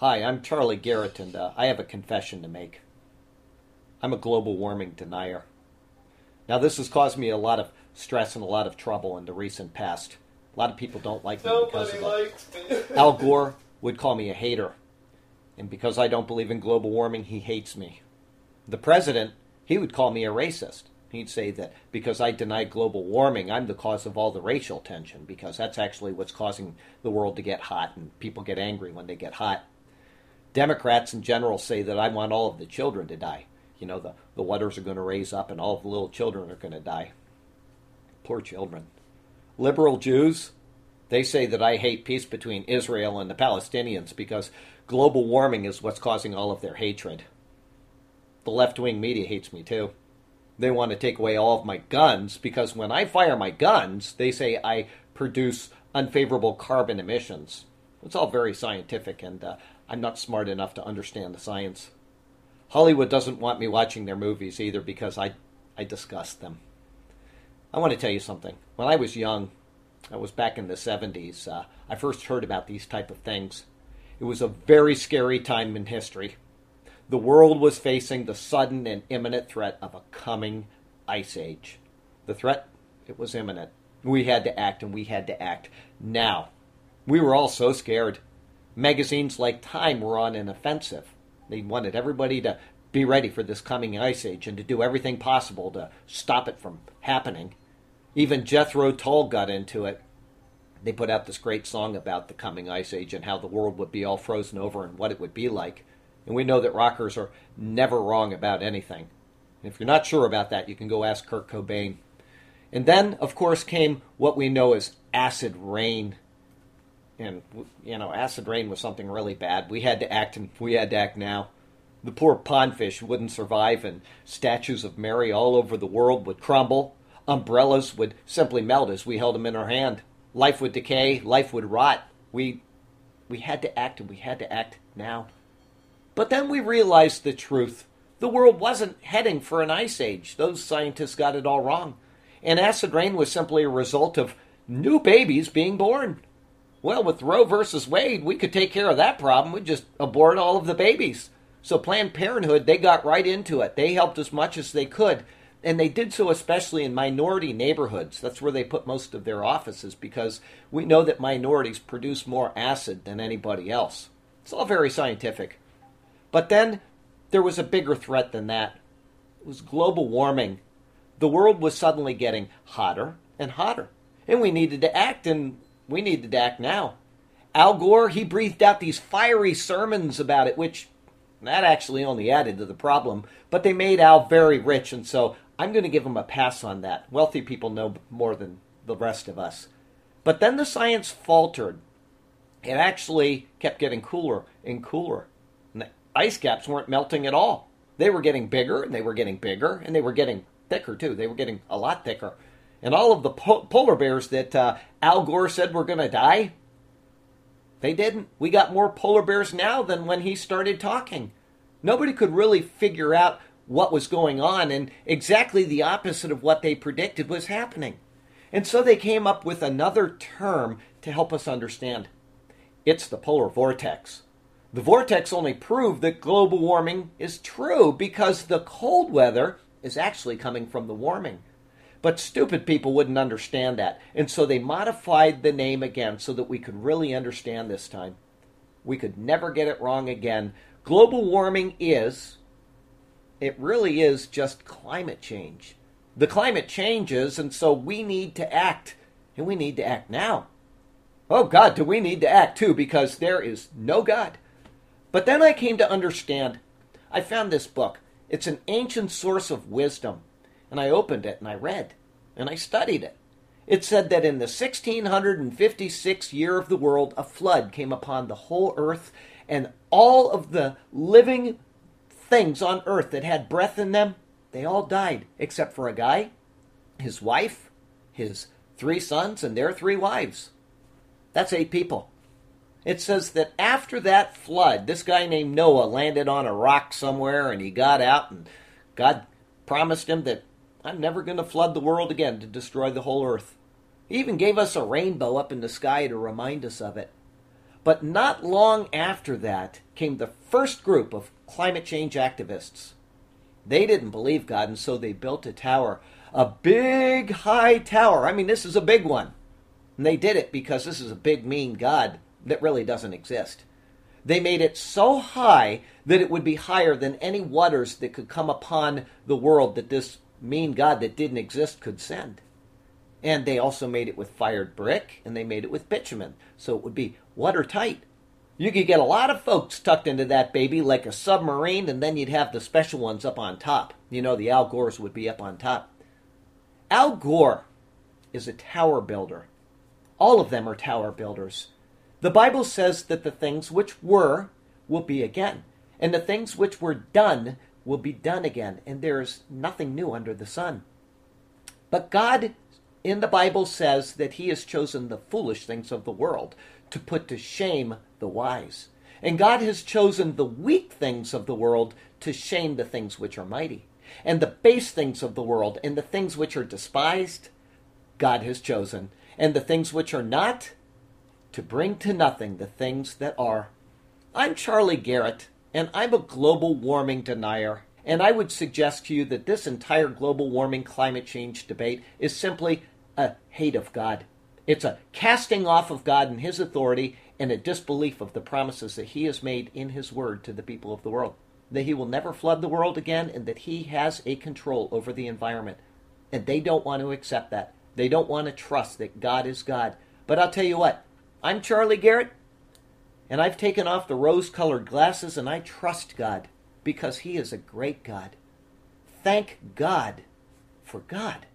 Hi, I'm Charlie Garrett, and I have a confession to make. I'm a global warming denier. Now, this has caused me a lot of stress and a lot of trouble in the recent past. A lot of people don't like me because of that. Al Gore would call me a hater. And because I don't believe in global warming, he hates me. The president, he would call me a racist. He'd say that because I deny global warming, I'm the cause of all the racial tension, because that's actually what's causing the world to get hot, and people get angry when they get hot. Democrats in general say that I want all of the children to die. You know, the waters are going to raise up and all of the little children are going to die. Poor children. Liberal Jews, they say that I hate peace between Israel and the Palestinians because global warming is what's causing all of their hatred. The left-wing media hates me too. They want to take away all of my guns because when I fire my guns, they say I produce unfavorable carbon emissions. It's all very scientific, and I'm not smart enough to understand the science. Hollywood doesn't want me watching their movies either because I disgust them. I want to tell you something. When I was young, I was back in the 70s, I first heard about these type of things. It was a very scary time in history. The world was facing the sudden and imminent threat of a coming ice age. The threat, it was imminent. We had to act, and we had to act now. We were all so scared. Magazines like Time were on an offensive. They wanted everybody to be ready for this coming ice age and to do everything possible to stop it from happening. Even Jethro Tull got into it. They put out this great song about the coming ice age and how the world would be all frozen over and what it would be like. And we know that rockers are never wrong about anything. And if you're not sure about that, you can go ask Kurt Cobain. And then, of course, came what we know as acid rain. And, you know, acid rain was something really bad. We had to act, and we had to act now. The poor pondfish wouldn't survive, and statues of Mary all over the world would crumble. Umbrellas would simply melt as we held them in our hand. Life would decay. Life would rot. We had to act, and we had to act now. But then we realized the truth. The world wasn't heading for an ice age. Those scientists got it all wrong. And acid rain was simply a result of new babies being born. Well, with Roe versus Wade, we could take care of that problem. We just abort all of the babies. So Planned Parenthood, they got right into it. They helped as much as they could. And they did so especially in minority neighborhoods. That's where they put most of their offices, because we know that minorities produce more acid than anybody else. It's all very scientific. But then there was a bigger threat than that. It was global warming. The world was suddenly getting hotter and hotter. And we needed to act, and we needed to act now. Al Gore, he breathed out these fiery sermons about it, which that actually only added to the problem. But they made Al very rich, and so I'm going to give him a pass on that. Wealthy people know more than the rest of us. But then the science faltered. It actually kept getting cooler and cooler. And the ice caps weren't melting at all. They were getting bigger, and they were getting bigger, and they were getting thicker, too. They were getting a lot thicker. And all of the polar bears that Al Gore said were going to die, they didn't. We got more polar bears now than when he started talking. Nobody could really figure out what was going on, and exactly the opposite of what they predicted was happening. And so they came up with another term to help us understand. It's the polar vortex. The vortex only proved that global warming is true because the cold weather is actually coming from the warming. But stupid people wouldn't understand that. And so they modified the name again so that we could really understand this time. We could never get it wrong again. Global warming really is just climate change. The climate changes, and so we need to act. And we need to act now. Oh God, do we need to act too, because there is no God. But then I came to understand. I found this book. It's an ancient source of wisdom. And I opened it, and I read, and I studied it. It said that in the 1656th year of the world, a flood came upon the whole earth, and all of the living things on earth that had breath in them, they all died, except for a guy, his wife, his 3 sons, and their 3 wives. That's 8 people. It says that after that flood, this guy named Noah landed on a rock somewhere, and he got out, and God promised him that I'm never going to flood the world again to destroy the whole earth. He even gave us a rainbow up in the sky to remind us of it. But not long after that came the first group of climate change activists. They didn't believe God, and so they built a tower, a big high tower. I mean, this is a big one. And they did it because this is a big, mean God that really doesn't exist. They made it so high that it would be higher than any waters that could come upon the world that this mean God that didn't exist could send. And they also made it with fired brick, and they made it with bitumen, so it would be watertight. You could get a lot of folks tucked into that baby like a submarine, and then you'd have the special ones up on top. You know, the Al Gores would be up on top. Al Gore is a tower builder. All of them are tower builders. The Bible says that the things which were will be again, and the things which were done will be done again, and there is nothing new under the sun. But God in the Bible says that he has chosen the foolish things of the world to put to shame the wise. And God has chosen the weak things of the world to shame the things which are mighty. And the base things of the world and the things which are despised, God has chosen. And the things which are not, to bring to nothing the things that are. I'm Charlie Garrett, and I'm a global warming denier. And I would suggest to you that this entire global warming climate change debate is simply a hate of God. It's a casting off of God and his authority and a disbelief of the promises that he has made in his word to the people of the world, that he will never flood the world again and that he has a control over the environment. And they don't want to accept that. They don't want to trust that God is God. But I'll tell you what, I'm Charlie Garrett, and I've taken off the rose-colored glasses and I trust God because he is a great God. Thank God for God.